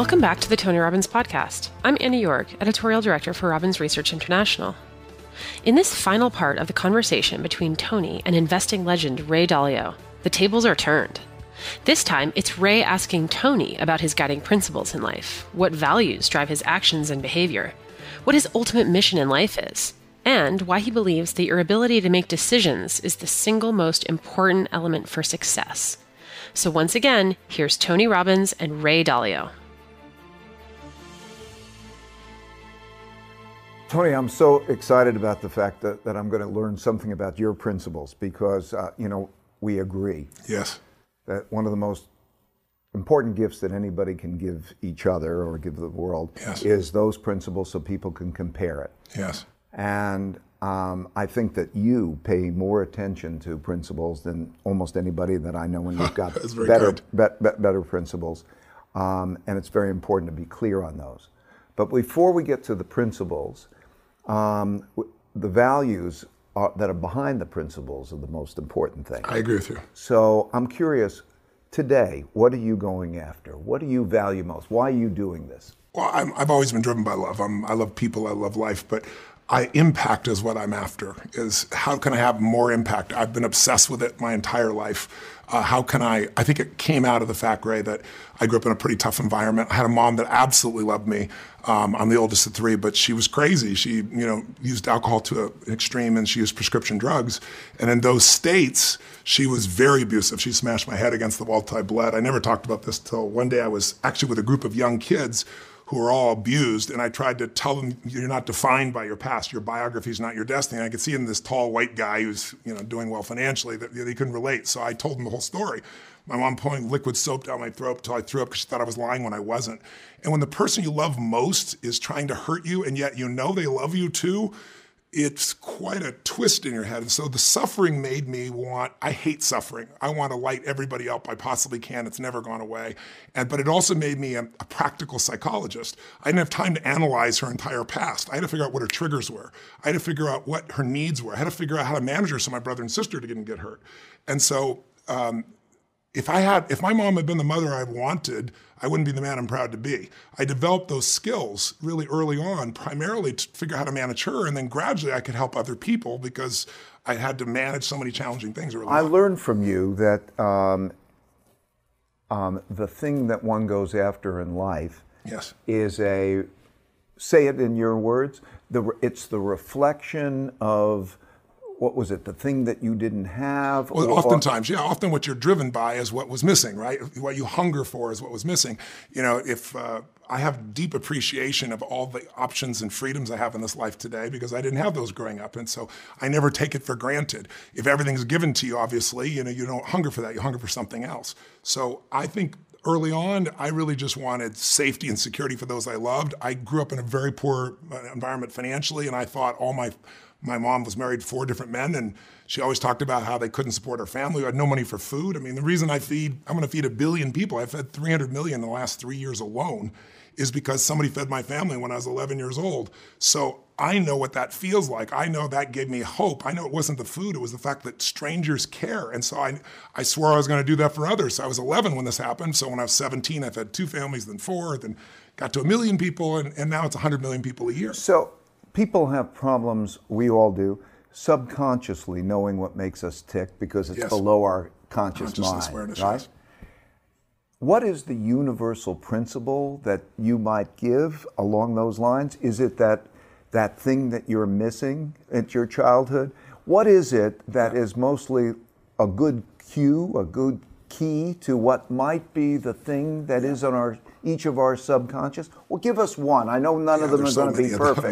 Welcome back to the Tony Robbins podcast. I'm Anna York, editorial director for Robbins Research International. In this final part of the conversation between Tony and investing legend Ray Dalio, the tables are turned. This time, it's Ray asking Tony about his guiding principles in life, what values drive his actions and behavior, what his ultimate mission in life is, and why he believes that your ability to make decisions is the single most important element for success. So once again, here's Tony Robbins and Ray Dalio. Tony, I'm so excited about the fact that I'm going to learn something about your principles because, we agree. Yes. That one of the most important gifts that anybody can give each other or give the world is those principles so people can compare it. Yes. And I think that you pay more attention to principles than almost anybody that I know, and you've got better principles. And it's very important to be clear on those. But before we get to the principles, the values that are behind the principles are the most important thing. I agree with you. So I'm curious, today, what are you going after? What do you value most? Why are you doing this? Well, I've always been driven by love. I love people, I love life, but impact is what I'm after, is how can I have more impact? I've been obsessed with it my entire life. How can I think it came out of the fact, Ray, that I grew up in a pretty tough environment. I had a mom that absolutely loved me. I'm the oldest of three, but she was crazy. She, used alcohol to an extreme, and she used prescription drugs. And in those states, she was very abusive. She smashed my head against the wall till I bled. I never talked about this till one day I was actually with a group of young kids who were all abused, and I tried to tell them, you're not defined by your past, your biography is not your destiny. And I could see in this tall white guy who's doing well financially that they couldn't relate, so I told them the whole story. My mom pulling liquid soap down my throat until I threw up because she thought I was lying when I wasn't. And when the person you love most is trying to hurt you, and yet they love you too, it's quite a twist in your head. And so the suffering made me I hate suffering. I want to light everybody up I possibly can. It's never gone away. But it also made me a practical psychologist. I didn't have time to analyze her entire past. I had to figure out what her triggers were. I had to figure out what her needs were. I had to figure out how to manage her so my brother and sister didn't get hurt. And so if my mom had been the mother I wanted, I wouldn't be the man I'm proud to be. I developed those skills really early on, primarily to figure out how to manage her, and then gradually I could help other people because I had to manage so many challenging things. I learned from you that the thing that one goes after in life is say it in your words, it's the reflection of, what was it, the thing that you didn't have? Well, often what you're driven by is what was missing, right? What you hunger for is what was missing. I have deep appreciation of all the options and freedoms I have in this life today because I didn't have those growing up. And so I never take it for granted. If everything's given to you, obviously, you don't hunger for that. You hunger for something else. So I think early on, I really just wanted safety and security for those I loved. I grew up in a very poor environment financially, and I thought my mom was married 4 different men, and she always talked about how they couldn't support her family. We had no money for food. I mean, the reason I'm going to feed 1 billion people, I've fed 300 million in the last 3 years alone, is because somebody fed my family when I was 11 years old. So I know what that feels like. I know that gave me hope. I know it wasn't the food. It was the fact that strangers care. And so I swore I was going to do that for others. So I was 11 when this happened. So when I was 17, I fed 2 families, then 4, then got to 1 million people, and now it's 100 million people a year. So people have problems, we all do, subconsciously knowing what makes us tick because it's below our conscious mind, right? What is the universal principle that you might give along those lines? Is it that thing that you're missing at your childhood? What is it that is mostly a good cue, a good key to what might be the thing that is on each of our subconscious? Well, give us one. I know none of them are going to be perfect.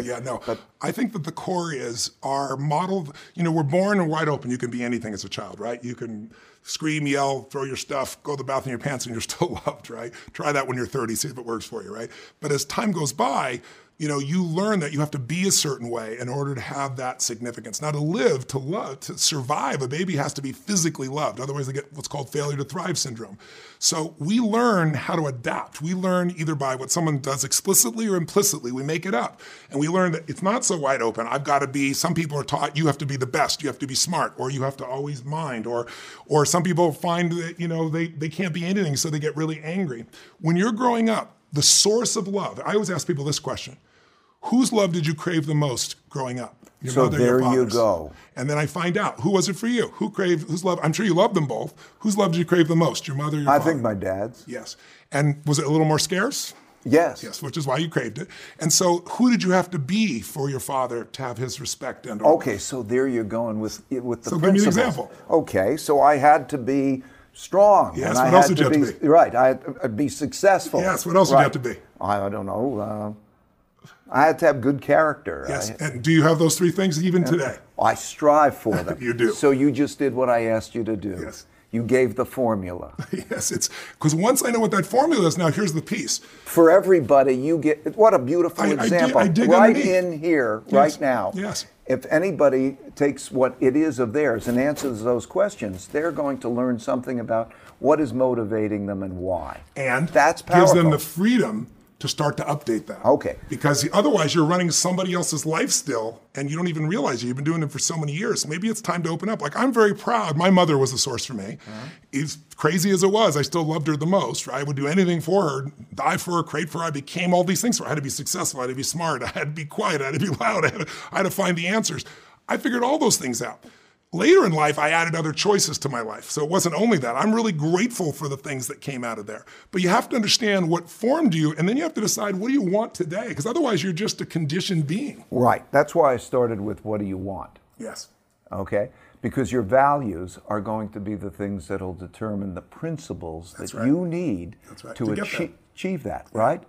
I think that the core is our model. We're born and wide open. You can be anything as a child, right? You can scream, yell, throw your stuff, go to the bathroom in your pants, and you're still loved, right? Try that when you're 30, see if it works for you, right? But as time goes by, you learn that you have to be a certain way in order to have that significance. Now, to live, to love, to survive, a baby has to be physically loved. Otherwise, they get what's called failure to thrive syndrome. So we learn how to adapt. We learn either by what someone does explicitly or implicitly. We make it up. And we learn that it's not so wide open. Some people are taught you have to be the best, you have to be smart, or you have to always mind, or some people find that they can't be anything, so they get really angry. When you're growing up, The source of love. I always ask people this question. Whose love did you crave the most growing up? Your mother, your father's. So there you go. And then I find out, who was it for you? Who craved, whose love? I'm sure you loved them both. Whose love did you crave the most? Your mother, your father? I think my dad's. Yes. And was it a little more scarce? Yes. Yes, which is why you craved it. And so who did you have to be for your father to have his respect? And okay, so there you're going with the principles. So give me an example. Okay, so I had to be strong. Yes, what else did you have to be? Right, I had to be successful. Yes, what else did you have to be? I don't know. I had to have good character. Yes, and do you have those three things even today? I strive for them. You do. So you just did what I asked you to do. Yes. You gave the formula. Yes, it's because once I know what that formula is, now here's the piece. For everybody, you get, what a beautiful example. I dig right underneath. In here, yes. Right now. Yes. If anybody takes what it is of theirs and answers those questions, they're going to learn something about what is motivating them and why. And that's powerful. Gives them the freedom to start to update that. Okay. Because otherwise you're running somebody else's life still and you don't even realize it. You've been doing it for so many years. Maybe it's time to open up. Like, I'm very proud. My mother was the source for me. Mm-hmm. As crazy as it was, I still loved her the most, right? I would do anything for her, die for her, crave for her. I became all these things for her. I had to be successful. I had to be smart. I had to be quiet. I had to be loud. I had to find the answers. I figured all those things out. Later in life, I added other choices to my life. So it wasn't only that. I'm really grateful for the things that came out of there. But you have to understand what formed you, and then you have to decide, what do you want today? Because otherwise, you're just a conditioned being. Right. That's why I started with, what do you want? Yes. Okay? Because your values are going to be the things that will determine the principles that you need to achieve that, right?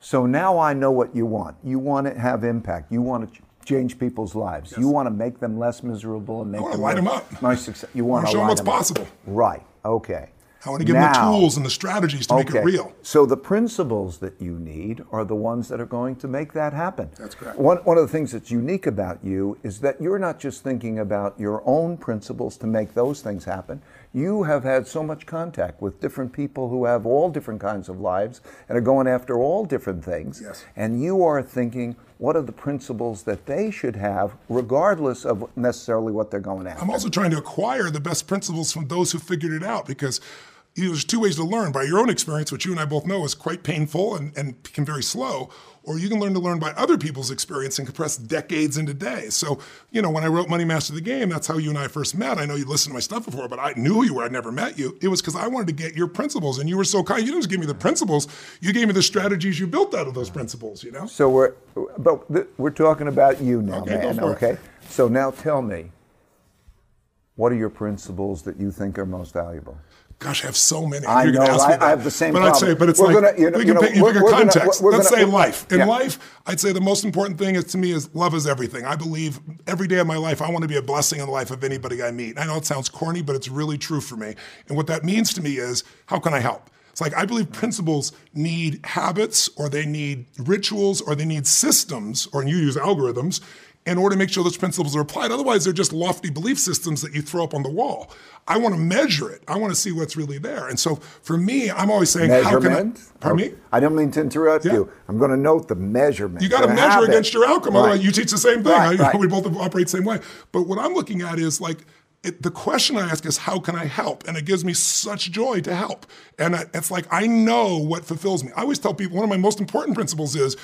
So now I know what you want. You want to have impact. You want to change people's lives. Yes. You want to make them less miserable and make them light them up. My success. You want to show them what's possible. Right. Okay. I want to give them the tools and the strategies to make it real. So the principles that you need are the ones that are going to make that happen. That's correct. One of the things that's unique about you is that you're not just thinking about your own principles to make those things happen. You have had so much contact with different people who have all different kinds of lives and are going after all different things. Yes. And you are thinking, what are the principles that they should have, regardless of necessarily what they're going after? I'm also trying to acquire the best principles from those who figured it out, because there's two ways to learn: by your own experience, which you and I both know is quite painful and can very slow, or you can learn by other people's experience and compress decades into days. So, you know, when I wrote Money Master the Game, that's how you and I first met. I know you'd listened to my stuff before, but I knew who you were. I'd never met you. It was because I wanted to get your principles, and you were so kind. You didn't just give me the principles. You gave me the strategies you built out of those principles, you know? So we're talking about you now, okay, man. Okay. So now tell me, what are your principles that you think are most valuable? Gosh, I have so many. I know, I have the same problem. But I'd say, but it's context. Let's say life. In life, I'd say the most important thing to me is love is everything. I believe every day of my life, I want to be a blessing in the life of anybody I meet. I know it sounds corny, but it's really true for me. And what that means to me is, how can I help? It's like, I believe principles need habits, or they need rituals, or they need systems, or you use algorithms, in order to make sure those principles are applied. Otherwise, they're just lofty belief systems that you throw up on the wall. I want to measure it. I want to see what's really there. And so for me, I'm always saying, Pardon me? I don't mean to interrupt you. I'm going to note the measurement. You got to measure against your outcome. Right. Otherwise, you teach the same thing. Right. We both operate the same way. But what I'm looking at is like, the question I ask is, how can I help? And it gives me such joy to help. And it's like, I know what fulfills me. I always tell people, one of my most important principles is,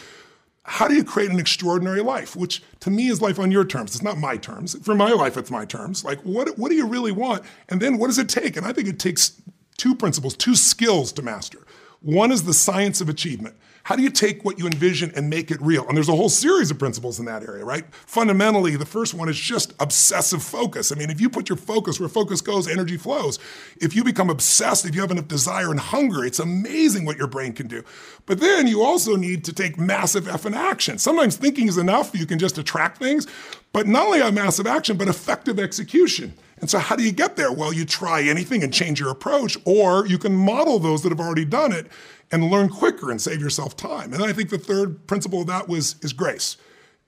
how do you create an extraordinary life? Which to me is life on your terms. It's not my terms. For my life, it's my terms. Like, what do you really want? And then what does it take? And I think it takes two principles, two skills to master. One is the science of achievement. How do you take what you envision and make it real? And there's a whole series of principles in that area, right? Fundamentally, the first one is just obsessive focus. I mean, if you put your focus where focus goes, energy flows. If you become obsessed, if you have enough desire and hunger, it's amazing what your brain can do. But then you also need to take massive effing action. Sometimes thinking is enough. You can just attract things. But not only on massive action, but effective execution. And so how do you get there? Well, you try anything and change your approach, or you can model those that have already done it and learn quicker and save yourself time. And then I think the third principle of that is grace,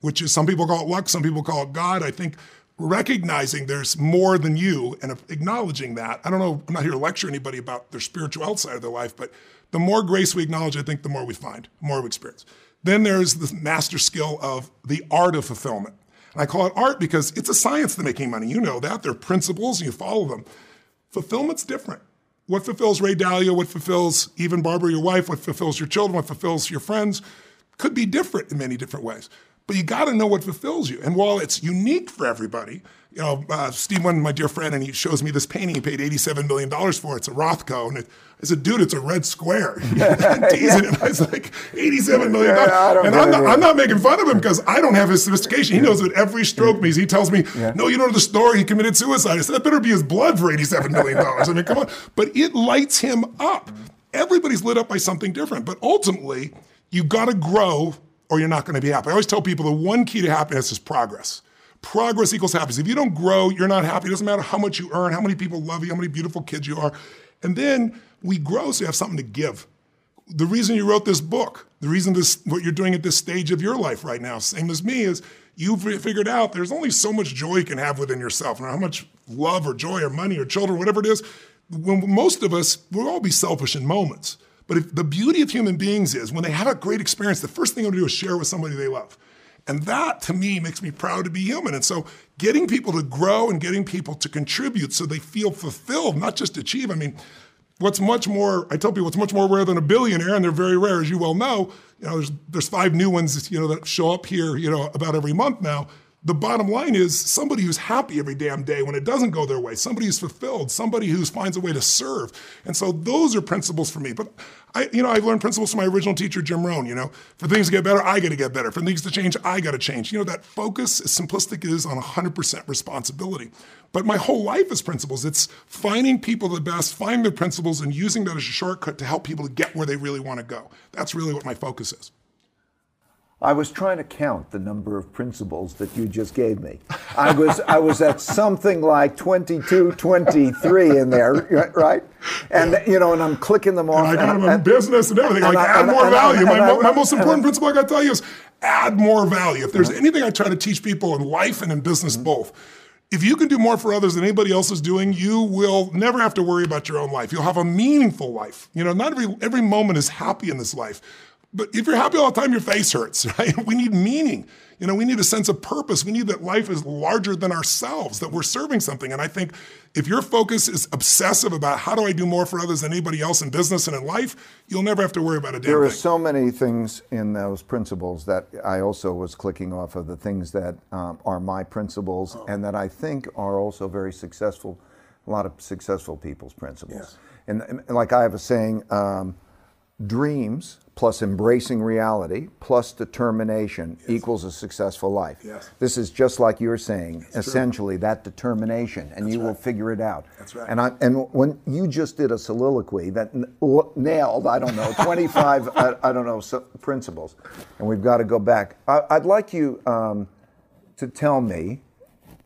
which is, some people call it luck, some people call it God. I think recognizing there's more than you and acknowledging that. I don't know, I'm not here to lecture anybody about their spiritual outside of their life, but the more grace we acknowledge, I think the more we find, more we experience. Then there's the master skill of the art of fulfillment. And I call it art because it's a science to making money. You know that. There are principles and you follow them. Fulfillment's different. What fulfills Ray Dalio, what fulfills even Barbara, your wife, what fulfills your children, what fulfills your friends, could be different in many different ways. But you got to know what fulfills you. And while it's unique for everybody, you know, Steve Wynn, my dear friend, and he shows me this painting he paid $87 million for. It's a Rothko. And I said, dude, it's a red square. Teasing him. I was like, $87 million. And I'm not making fun of him because I don't have his sophistication. He knows what every stroke means. He tells me, no, you don't know the story. He committed suicide. I said, that better be his blood for $87 million. I mean, come on. But it lights him up. Everybody's lit up by something different. But ultimately, you got to grow or you're not going to be happy. I always tell people the one key to happiness is progress. Progress equals happiness. If you don't grow, you're not happy. It doesn't matter how much you earn, how many people love you, how many beautiful kids you are. And then we grow so you have something to give. The reason you wrote this book, the reason what you're doing at this stage of your life right now, same as me, is you've figured out there's only so much joy you can have within yourself, no matter how much love or joy or money or children, whatever it is. When most of us, we'll all be selfish in moments. But if the beauty of human beings is when they have a great experience, the first thing I'm gonna do is share with somebody they love. And that, to me, makes me proud to be human. And so getting people to grow and getting people to contribute so they feel fulfilled, not just achieve. I mean, I tell people what's much more rare than a billionaire, and they're very rare, as you well know. You know, there's five new ones, you know, that show up here, you know, about every month now. The bottom line is somebody who's happy every damn day when it doesn't go their way, somebody who's fulfilled, somebody who finds a way to serve. And so those are principles for me. But I've learned principles from my original teacher, Jim Rohn. You know, for things to get better, I got to get better. For things to change, I got to change. You know, that focus, as simplistic as it is, on 100% responsibility. But my whole life is principles. It's finding people the best, finding their principles, and using that as a shortcut to help people to get where they really want to go. That's really what my focus is. I was trying to count the number of principles that you just gave me. I was at something like 22, 23 in there, right? And you know, and I'm clicking them off. And I got them in business and everything. Add more value. My most important principle I got to tell you is add more value. If there's anything I try to teach people in life and in business both, if you can do more for others than anybody else is doing, you will never have to worry about your own life. You'll have a meaningful life. You know, not every moment is happy in this life. But if you're happy all the time, your face hurts, right? We need meaning. You know, we need a sense of purpose. We need that life is larger than ourselves, that we're serving something. And I think if your focus is obsessive about how do I do more for others than anybody else in business and in life, you'll never have to worry about a damn thing. There are so many things in those principles that I also was clicking off of, the things that are my principles and that I think are also very successful, a lot of successful people's principles. Yeah. And like I have a saying, dreams plus embracing reality plus determination equals a successful life. Yes. This is just like you're saying, that's essentially true. That determination, and that's you will figure it out. That's right. And when you just did a soliloquy that nailed, I don't know, 25, I don't know, principles, and we've got to go back. I'd like you to tell me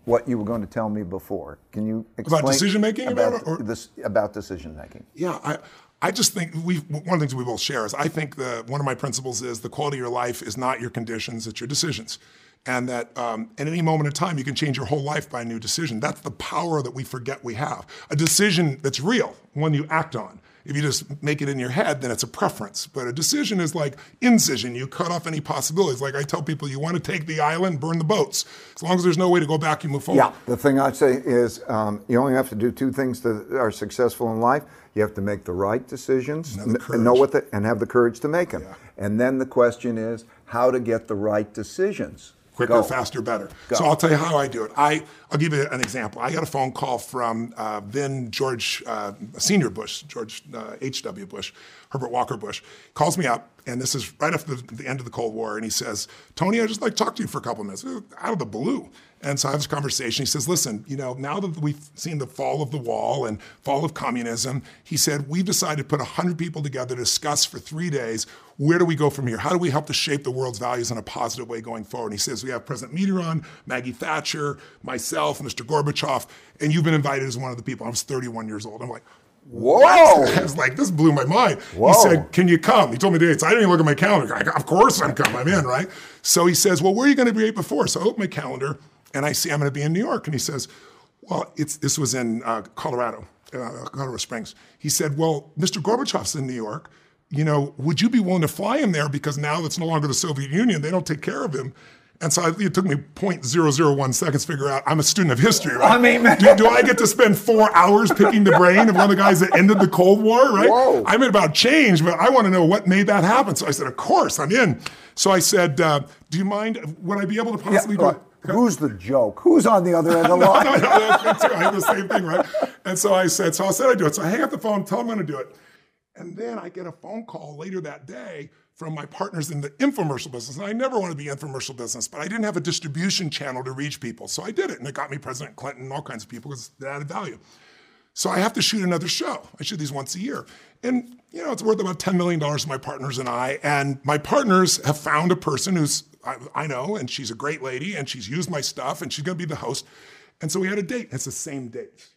what you were going to tell me before. Can you explain? About decision making? About decision making. Yeah. I just think one of the things we both share is I think one of my principles is the quality of your life is not your conditions, it's your decisions. And that at any moment in time, you can change your whole life by a new decision. That's the power that we forget we have. A decision that's real, one you act on. If you just make it in your head, then it's a preference. But a decision is like incision. You cut off any possibilities. Like I tell people, you want to take the island, burn the boats. As long as there's no way to go back, you move forward. Yeah, the thing I'd say is you only have to do two things that are successful in life. You have to make the right decisions and know and have the courage to make them. Yeah. And then the question is how to get the right decisions. Quicker, faster, better. So I'll tell you how I do it. I'll give you an example. I got a phone call from then George Senior Bush, George H.W. Bush, Herbert Walker Bush. Calls me up, and this is right after the end of the Cold War, and he says, Tony, I'd just like to talk to you for a couple minutes, out of the blue. And so I have this conversation. He says, listen, you know, now that we've seen the fall of the wall and fall of communism, he said, we've decided to put 100 people together to discuss for 3 days, where do we go from here? How do we help to shape the world's values in a positive way going forward? And he says, we have President Mitterrand, Maggie Thatcher, myself, Mr. Gorbachev, and you've been invited as one of the people. I was 31 years old. I'm like, whoa! What? I was like, this blew my mind. Whoa. He said, can you come? He told me the dates. I didn't even look at my calendar. Of course I'm coming. I'm in, right? So he says, well, where are you going to be right before? So I open my calendar, and I see I'm going to be in New York. And he says, well, this was in Colorado Springs. He said, well, Mr. Gorbachev's in New York. You know, would you be willing to fly him there? Because now it's no longer the Soviet Union. They don't take care of him. And so it took me 0.001 seconds to figure out I'm a student of history, right? I mean, do I get to spend 4 hours picking the brain of one of the guys that ended the Cold War, right? Whoa. I'm about change, but I want to know what made that happen. So I said, of course, I'm in. So I said, do you mind, would I be able to possibly do it? Who's the joke? Who's on the other end of the line? No, I had the same thing, right? And so I said, I do it. So I hang up the phone, tell them I'm going to do it. And then I get a phone call later that day from my partners in the infomercial business. And I never wanted to be in the infomercial business, but I didn't have a distribution channel to reach people. So I did it, and it got me President Clinton and all kinds of people because it added value. So I have to shoot another show. I shoot these once a year. And, you know, it's worth about $10 million to my partners and I. And my partners have found a person who's, I know, and she's a great lady, and she's used my stuff, and she's going to be the host. And so we had a date. It's the same date.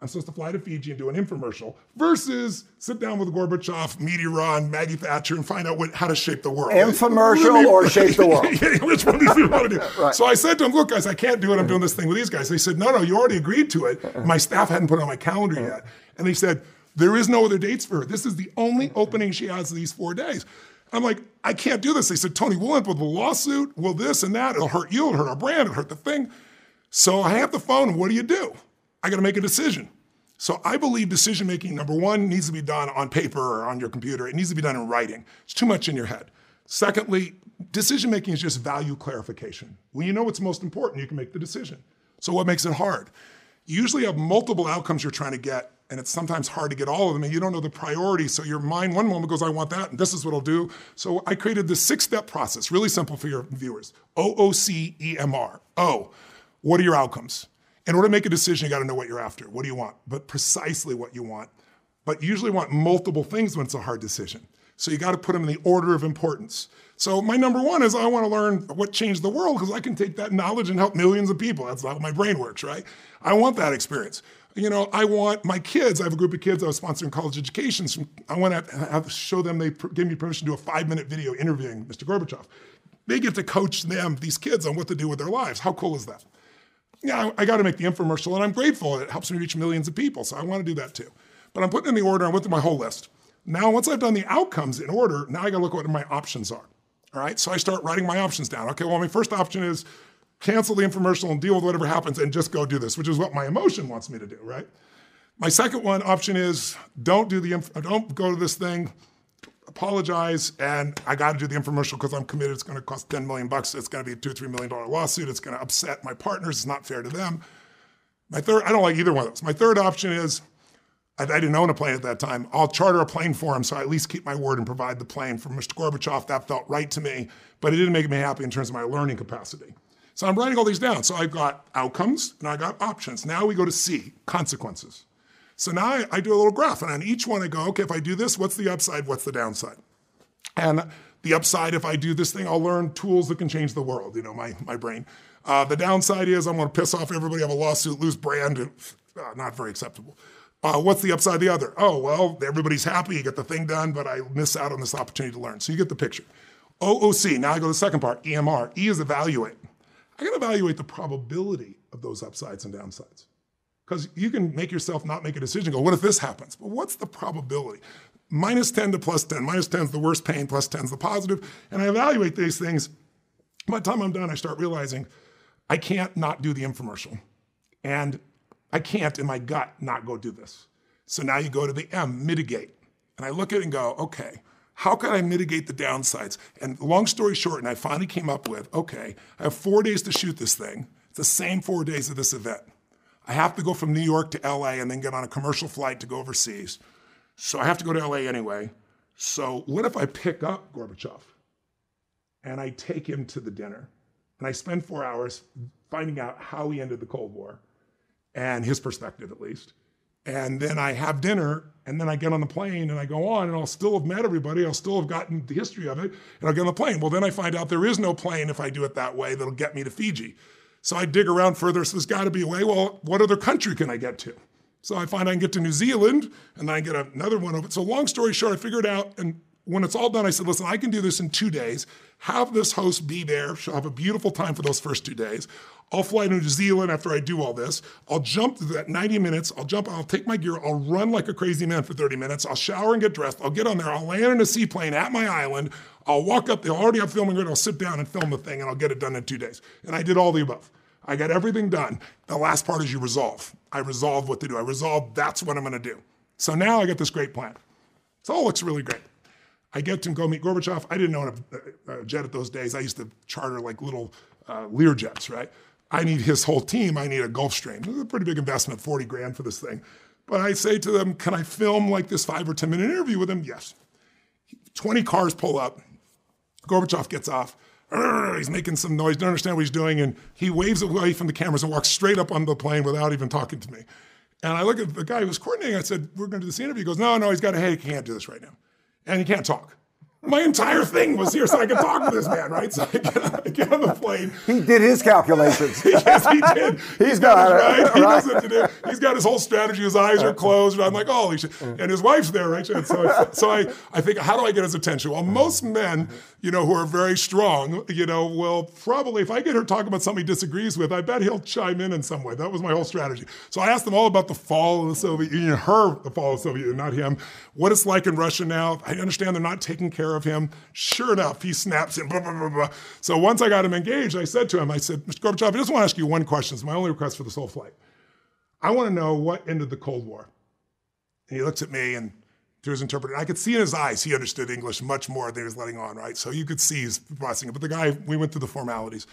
I'm supposed to fly to Fiji and do an infomercial versus sit down with Gorbachev, Meteor Ron, Maggie Thatcher, and find out how to shape the world. Infomercial or shape the world? Which one do you want to do? Right. So I said to them, look, guys, I can't do it. I'm doing this thing with these guys. They said, no, you already agreed to it. My staff hadn't put it on my calendar yet. And they said, there is no other dates for her. This is the only opening she has these 4 days. I'm like, I can't do this. They said, Tony, we'll end up with a lawsuit. Well, this and that. It'll hurt you. It'll hurt our brand. It'll hurt the thing. So I hang up the phone. What do? I got to make a decision. So I believe decision-making, number one, needs to be done on paper or on your computer. It needs to be done in writing. It's too much in your head. Secondly, decision-making is just value clarification. When you know what's most important, you can make the decision. So what makes it hard? You usually have multiple outcomes you're trying to get, and it's sometimes hard to get all of them, and you don't know the priority. So your mind one moment goes, I want that, and this is what I'll do. So I created this six-step process, really simple for your viewers. OOCEMR. O, what are your outcomes? In order to make a decision, you got to know what you're after. What do you want? But precisely what you want. But you usually want multiple things when it's a hard decision. So you got to put them in the order of importance. So my number one is I want to learn what changed the world because I can take that knowledge and help millions of people. That's how my brain works, right? I want that experience. You know, I want my kids. I have a group of kids I was sponsoring college education. So I want to have show them. They gave me permission to do a 5-minute video interviewing Mr. Gorbachev. They get to coach them, these kids, on what to do with their lives. How cool is that? Yeah, I got to make the infomercial, and I'm grateful. It helps me reach millions of people, so I want to do that too. But I'm putting in the order. I went through my whole list. Now, once I've done the outcomes in order, now I got to look at what my options are. All right, so I start writing my options down. Okay, well, my first option is cancel the infomercial and deal with whatever happens and just go do this, which is what my emotion wants me to do, right? My second one option is don't go to this thing, apologize, and I got to do the infomercial because I'm committed. It's going to cost $10 million. It's going to be a $2-3 million lawsuit. It's going to upset my partners. It's not fair to them. I don't like either one of those. My third option is, I didn't own a plane at that time. I'll charter a plane for him, so I at least keep my word and provide the plane for Mr. Gorbachev. That felt right to me, but it didn't make me happy in terms of my learning capacity. So I'm writing all these down. So I've got outcomes and I got options. Now we go to C, consequences. So now I do a little graph, and on each one I go, okay, if I do this, what's the upside, what's the downside? And the upside, if I do this thing, I'll learn tools that can change the world, you know, my brain. The downside is I'm going to piss off everybody, have a lawsuit, lose brand, and, not very acceptable. What's the upside of the other? Oh, well, everybody's happy, you get the thing done, but I miss out on this opportunity to learn. So you get the picture. OOC, now I go to the second part, EMR. E is evaluate. I got to evaluate the probability of those upsides and downsides. Because you can make yourself not make a decision, go, what if this happens? But what's the probability? -10 to +10. -10 is the worst pain, +10 is the positive. And I evaluate these things. By the time I'm done, I start realizing I can't not do the infomercial. And I can't, in my gut, not go do this. So now you go to the M, mitigate. And I look at it and go, okay, how can I mitigate the downsides? And long story short, and I finally came up with, okay, I have 4 days to shoot this thing. It's the same 4 days of this event. I have to go from New York to LA and then get on a commercial flight to go overseas. So I have to go to LA anyway. So what if I pick up Gorbachev and I take him to the dinner and I spend 4 hours finding out how he ended the Cold War and his perspective at least. And then I have dinner and then I get on the plane and I go on and I'll still have met everybody. I'll still have gotten the history of it and I'll get on the plane. Well, then I find out there is no plane if I do it that way that'll get me to Fiji. So I dig around further, so there's got to be a way, well, what other country can I get to? So I find I can get to New Zealand, and then I get another one of it. So long story short, I figured it out, and when it's all done, I said, listen, I can do this in 2 days. Have this host be there. She'll have a beautiful time for those first 2 days. I'll fly to New Zealand after I do all this. I'll jump that 90 minutes. I'll jump, I'll take my gear. I'll run like a crazy man for 30 minutes. I'll shower and get dressed. I'll get on there. I'll land in a seaplane at my island. I'll walk up. They'll already have filming ready. I'll sit down and film the thing, and I'll get it done in 2 days. And I did all the above. I got everything done. The last part is you resolve. I resolve what to do. I resolve that's what I'm going to do. So now I got this great plan. It all looks really great. I get to go meet Gorbachev. I didn't own a jet at those days. I used to charter like little Lear jets, right? I need his whole team. I need a Gulfstream. This is a pretty big investment, 40 grand for this thing. But I say to them, can I film like this 5 or 10 minute interview with him? Yes. 20 cars pull up. Gorbachev gets off. He's making some noise. Don't understand what he's doing. And he waves away from the cameras and walks straight up on the plane without even talking to me. And I look at the guy who was coordinating. I said, we're going to do this interview. He goes, no, he's got a headache. He can't do this right now. And he can't talk. My entire thing was here so I could talk to this man, right? So I get on the plane. He did his calculations. Yes, he did. He's got it. Right. He knows what to do. He's got his whole strategy. His eyes are closed. And I'm like, oh, he should. And his wife's there, right? So I think, how do I get his attention? Well, most men, who are very strong, will probably, if I get her talking about something he disagrees with, I bet he'll chime in some way. That was my whole strategy. So I asked them all about the fall of the Soviet Union, the fall of the Soviet Union, not him, what it's like in Russia now. I understand they're not taking care of him. Sure enough, he snaps in, blah, blah, blah, blah. So once I got him engaged, I said to him, Mr. Gorbachev, I just want to ask you one question. It's my only request for this whole flight. I want to know what ended the Cold War. And he looks at me and through his interpreter, I could see in his eyes, he understood English much more than he was letting on, right? So you could see he's processing it. But the guy, we went through the formalities.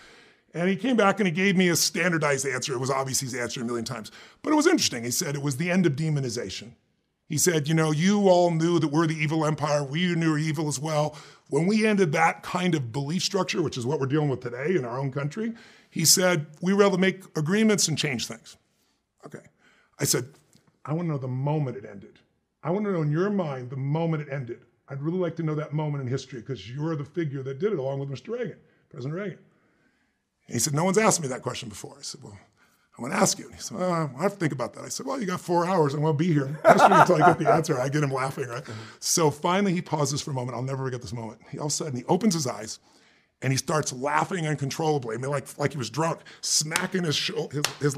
And he came back and he gave me a standardized answer. It was obviously he's answered a million times. But it was interesting. He said it was the end of demonization. He said, you all knew that we're the evil empire. We knew we were evil as well. When we ended that kind of belief structure, which is what we're dealing with today in our own country, he said, we'd rather make agreements and change things. Okay. I said, I want to know the moment it ended. I want to know in your mind the moment it ended. I'd really like to know that moment in history because you're the figure that did it along with Mr. Reagan, President Reagan. And he said, no one's asked me that question before. I said, well, I'm going to ask you. And he said, I have to think about that. I said, well, you got 4 hours. I'm going to be here. Ask me until I get the answer. I get him laughing, right? So finally he pauses for a moment. I'll never forget this moment. All of a sudden he opens his eyes and he starts laughing uncontrollably. I mean, like he was drunk, smacking his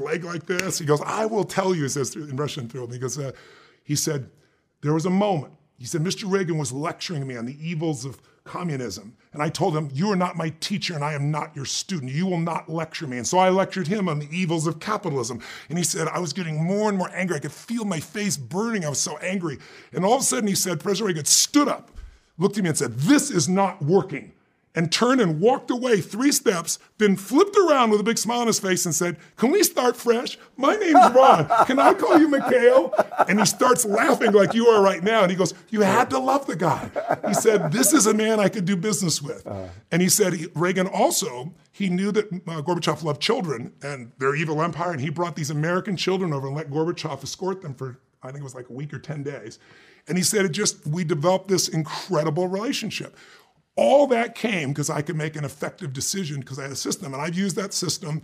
leg like this. He goes, I will tell you, he says in Russian through him. He goes, he said, there was a moment. He said, Mr. Reagan was lecturing me on the evils of communism. And I told him, you are not my teacher and I am not your student. You will not lecture me. And so I lectured him on the evils of capitalism. And he said, I was getting more and more angry. I could feel my face burning. I was so angry. And all of a sudden he said, President Reagan stood up, looked at me and said, this is not working. And turned and walked away 3 steps, then flipped around with a big smile on his face and said, can we start fresh? My name's Ron. Can I call you Mikhail? And he starts laughing like you are right now. And he goes, you had to love the guy. He said, this is a man I could do business with. And he said, Reagan also, he knew that Gorbachev loved children and their evil empire. And he brought these American children over and let Gorbachev escort them for, I think it was like a week or 10 days. And he said, we developed this incredible relationship. All that came because I could make an effective decision because I had a system, and I've used that system.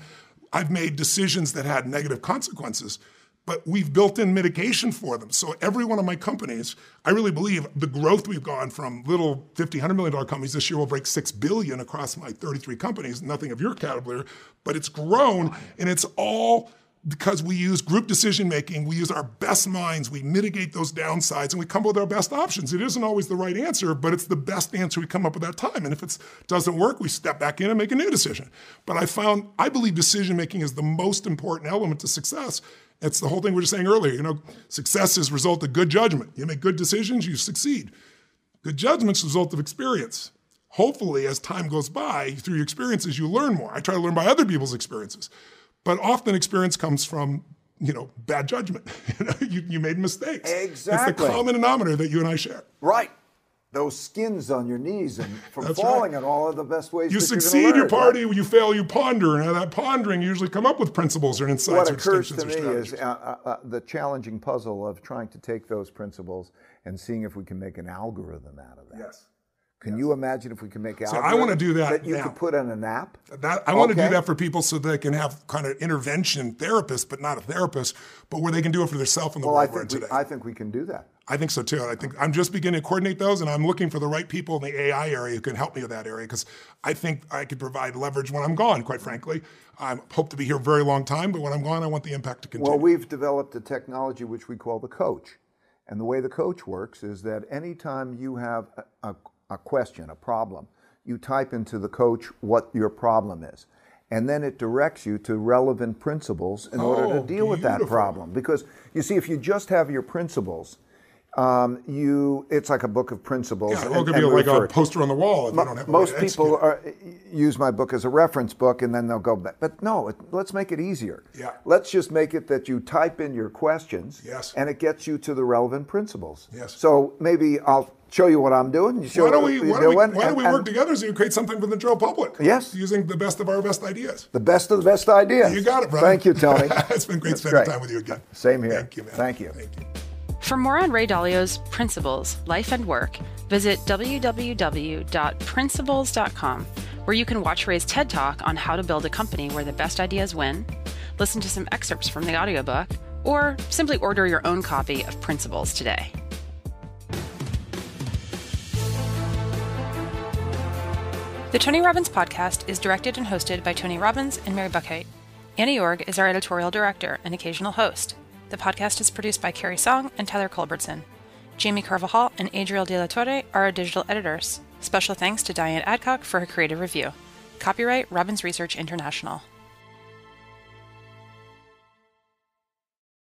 I've made decisions that had negative consequences, but we've built in mitigation for them. So every one of my companies, I really believe the growth we've gone from little $50, $100 million companies this year will break $6 billion across my 33 companies, nothing of your caliber, but it's grown, and it's all because we use group decision-making, we use our best minds, we mitigate those downsides, and we come up with our best options. It isn't always the right answer, but it's the best answer we come up with that time. And if it doesn't work, we step back in and make a new decision. But I believe decision-making is the most important element to success. It's the whole thing we were saying earlier. Success is a result of good judgment. You make good decisions, you succeed. Good judgment's the result of experience. Hopefully, as time goes by, through your experiences, you learn more. I try to learn by other people's experiences. But often experience comes from, bad judgment. You made mistakes. Exactly. It's the common denominator that you and I share. Right. Those skins on your knees and from falling in all of the best ways you succeed, you party, right? You fail, you ponder. And out of that pondering, you usually come up with principles or insights or distinctions or strategies. What occurs to me is the challenging puzzle of trying to take those principles and seeing if we can make an algorithm out of that. Yes. Can you imagine if we can make out? So I want to do that you could put on an app? I want to do that for people so they can have kind of intervention therapists, but not a therapist, but where they can do it for themselves in the world we're in today. I think we can do that. I think so too. I think I'm just beginning to coordinate those, and I'm looking for the right people in the AI area who can help me with that area, because I think I could provide leverage when I'm gone, quite frankly. I hope to be here a very long time, but when I'm gone, I want the impact to continue. Well, we've developed a technology which we call the coach. And the way the coach works is that anytime you have a question, a problem, you type into the coach what your problem is. And then it directs you to relevant principles in order to deal with that problem. Because, you see, if you just have your principles, it's like a book of principles. Yeah, it could be like a poster on the wall if you don't have a way to execute. Most people use my book as a reference book, and then they'll go back. But no, let's make it easier. Yeah. Let's just make it that you type in your questions, and it gets you to the relevant principles. Yes. So maybe I'll show you what I'm doing. You show why don't we work together so you create something for the general public? Yes. Using the best of our best ideas. The best of the best ideas. You got it, brother. Thank you, Tony. It's been great spending time with you again. Same here. Thank you, man. Thank you. Thank you. For more on Ray Dalio's Principles, Life and Work, visit www.principles.com, where you can watch Ray's TED Talk on how to build a company where the best ideas win, listen to some excerpts from the audiobook, or simply order your own copy of Principles today. The Tony Robbins Podcast is directed and hosted by Tony Robbins and Mary Buckheit. Annie Org is our editorial director and occasional host. The podcast is produced by Carrie Song and Tyler Culbertson. Jamie Carvajal and Adriel De La Torre are our digital editors. Special thanks to Diane Adcock for her creative review. Copyright Robbins Research International.